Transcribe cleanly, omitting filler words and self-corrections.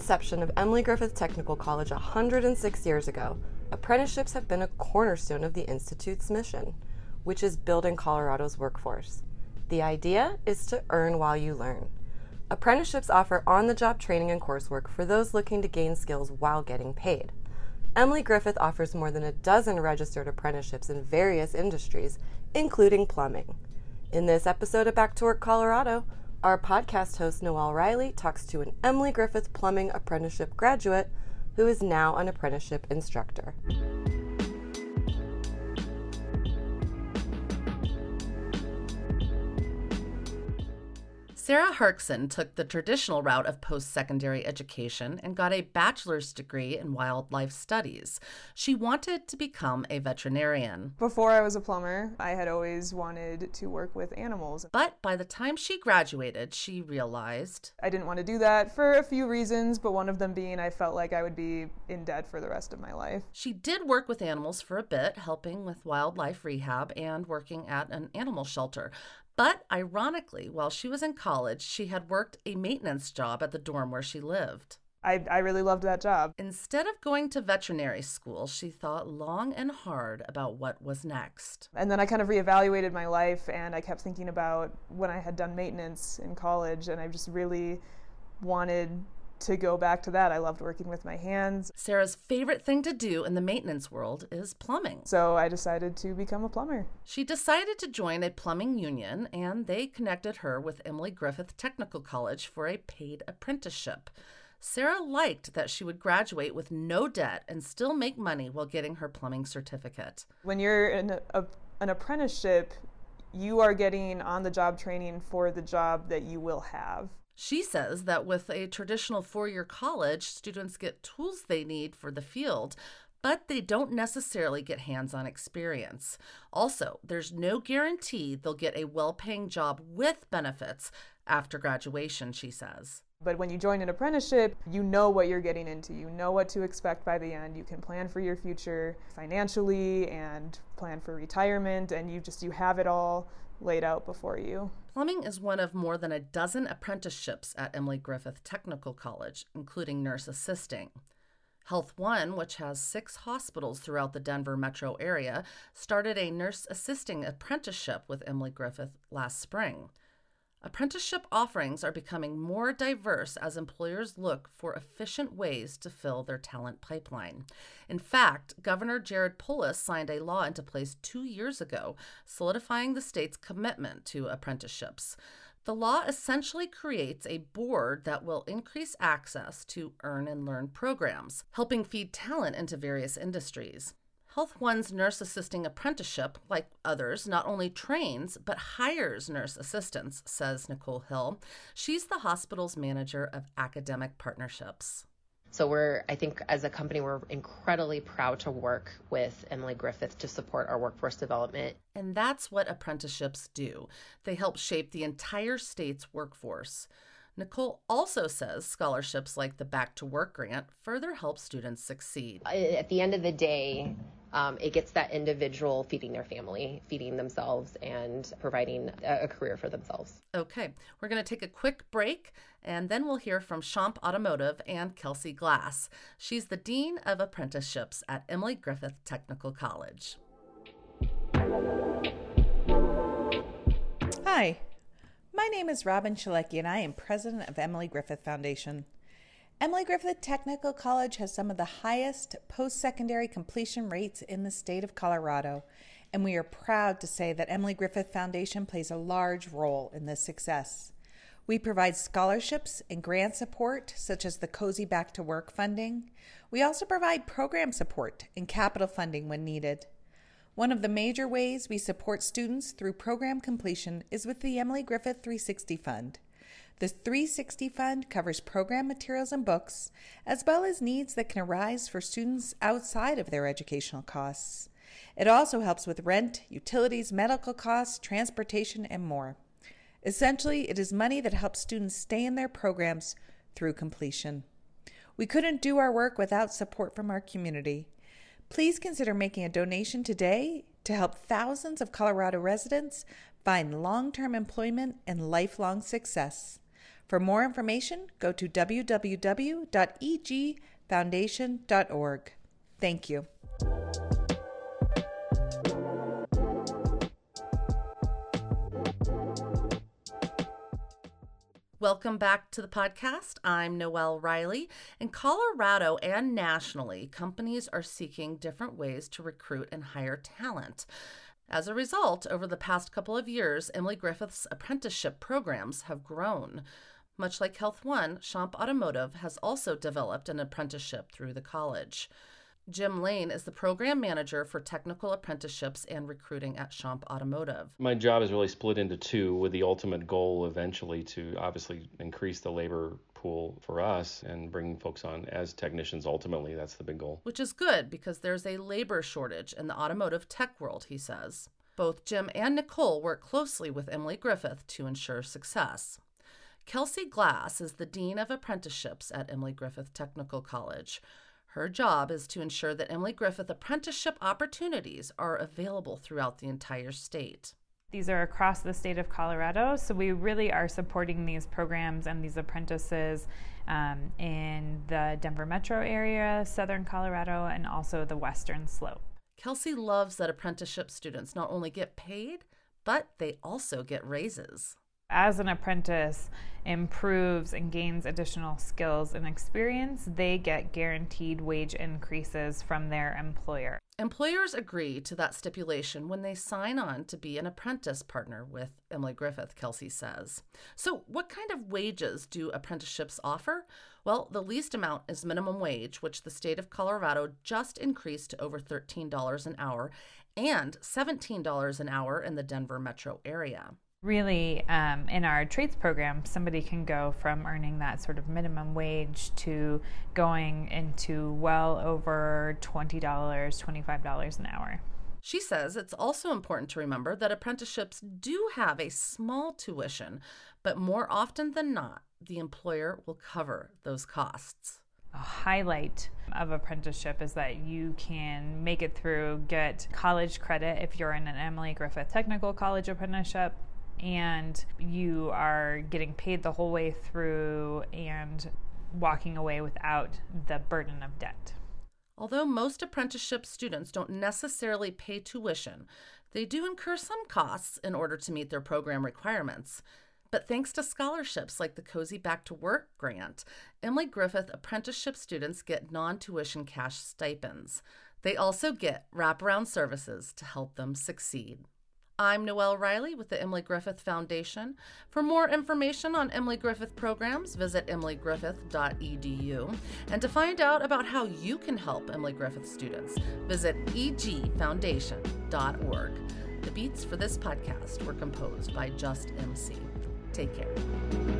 inception of Emily Griffith Technical College 106 years ago, apprenticeships have been a cornerstone of the Institute's mission, which is building Colorado's workforce. The idea is to earn while you learn. Apprenticeships offer on-the-job training and coursework for those looking to gain skills while getting paid. Emily Griffith offers more than a dozen registered apprenticeships in various industries, including plumbing. In this episode of Back to Work Colorado, our podcast host Noelle Riley talks to an Emily Griffith plumbing apprenticeship graduate who is now an apprenticeship instructor. Sarah Harkson took the traditional route of post-secondary education and got a bachelor's degree in wildlife studies. She wanted to become a veterinarian. Before I was a plumber, I had always wanted to work with animals. But by the time she graduated, she realized I didn't want to do that for a few reasons, but one of them being I felt like I would be in debt for the rest of my life. She did work with animals for a bit, helping with wildlife rehab and working at an animal shelter. But ironically, while she was in college, she had worked a maintenance job at the dorm where she lived. I really loved that job. Instead of going to veterinary school, she thought long and hard about what was next. And then I kind of reevaluated my life, and I kept thinking about when I had done maintenance in college, and I just really wanted to go back to that. I loved working with my hands. Sarah's favorite thing to do in the maintenance world is plumbing. So I decided to become a plumber. She decided to join a plumbing union, and they connected her with Emily Griffith Technical College for a paid apprenticeship. Sarah liked that she would graduate with no debt and still make money while getting her plumbing certificate. When you're in an apprenticeship, you are getting on-the-job training for the job that you will have. She says that with a traditional four-year college, students get tools they need for the field, but they don't necessarily get hands-on experience. Also, there's no guarantee they'll get a well-paying job with benefits after graduation, she says. But when you join an apprenticeship, you know what you're getting into. You know what to expect by the end. You can plan for your future financially and plan for retirement, and you have it all laid out before you. Plumbing is one of more than a dozen apprenticeships at Emily Griffith Technical College, including nurse assisting. Health One, which has 6 hospitals throughout the Denver metro area, started a nurse assisting apprenticeship with Emily Griffith last spring. Apprenticeship offerings are becoming more diverse as employers look for efficient ways to fill their talent pipeline. In fact, Governor Jared Polis signed a law into place 2 years ago, solidifying the state's commitment to apprenticeships. The law essentially creates a board that will increase access to earn and learn programs, helping feed talent into various industries. Health One's nurse assisting apprenticeship, like others, not only trains, but hires nurse assistants, says Nicole Hill. She's the hospital's manager of academic partnerships. So I think as a company, we're incredibly proud to work with Emily Griffith to support our workforce development. And that's what apprenticeships do. They help shape the entire state's workforce. Nicole also says scholarships like the Back to Work grant further help students succeed. At the end of the day, it gets that individual feeding their family, feeding themselves, and providing a career for themselves. Okay, we're going to take a quick break, and then we'll hear from Shomp Automotive and Kelsey Glass. She's the Dean of Apprenticeships at Emily Griffith Technical College. Hi. My name is Robin Chalecki, and I am president of Emily Griffith Foundation. Emily Griffith Technical College has some of the highest post-secondary completion rates in the state of Colorado, and we are proud to say that Emily Griffith Foundation plays a large role in this success. We provide scholarships and grant support, such as the Cozy Back to Work funding. We also provide program support and capital funding when needed. One of the major ways we support students through program completion is with the Emily Griffith 360 Fund. The 360 Fund covers program materials and books, as well as needs that can arise for students outside of their educational costs. It also helps with rent, utilities, medical costs, transportation, and more. Essentially, it is money that helps students stay in their programs through completion. We couldn't do our work without support from our community. Please consider making a donation today to help thousands of Colorado residents find long-term employment and lifelong success. For more information, go to www.egfoundation.org. Thank you. Welcome back to the podcast. I'm Noelle Riley. In Colorado and nationally, companies are seeking different ways to recruit and hire talent. As a result, over the past couple of years, Emily Griffith's apprenticeship programs have grown. Much like Health One, Shomp Automotive has also developed an apprenticeship through the college. Jim Lane is the program manager for technical apprenticeships and recruiting at Shomp Automotive. My job is really split into two, with the ultimate goal eventually to obviously increase the labor pool for us and bring folks on as technicians. Ultimately, that's the big goal. Which is good because there's a labor shortage in the automotive tech world, he says. Both Jim and Nicole work closely with Emily Griffith to ensure success. Kelsey Glass is the Dean of Apprenticeships at Emily Griffith Technical College. Her job is to ensure that Emily Griffith apprenticeship opportunities are available throughout the entire state. These are across the state of Colorado, so we really are supporting these programs and these apprentices in the Denver metro area, southern Colorado, and also the western slope. Kelsey loves that apprenticeship students not only get paid, but they also get raises. As an apprentice improves and gains additional skills and experience, they get guaranteed wage increases from their employer. Employers agree to that stipulation when they sign on to be an apprentice partner with Emily Griffith, Kelsey says. So what kind of wages do apprenticeships offer? Well, the least amount is minimum wage, which the state of Colorado just increased to over $13 an hour and $17 an hour in the Denver metro area. Really, in our trades program, somebody can go from earning that sort of minimum wage to going into well over $20, $25 an hour. She says it's also important to remember that apprenticeships do have a small tuition, but more often than not, the employer will cover those costs. A highlight of apprenticeship is that you can make it through, get college credit if you're in an Emily Griffith Technical College apprenticeship, and you are getting paid the whole way through and walking away without the burden of debt. Although most apprenticeship students don't necessarily pay tuition, they do incur some costs in order to meet their program requirements. But thanks to scholarships like the Cozy Back to Work grant, Emily Griffith apprenticeship students get non-tuition cash stipends. They also get wraparound services to help them succeed. I'm Noelle Riley with the Emily Griffith Foundation. For more information on Emily Griffith programs, visit emilygriffith.edu. And to find out about how you can help Emily Griffith students, visit egfoundation.org. The beats for this podcast were composed by Just MC. Take care.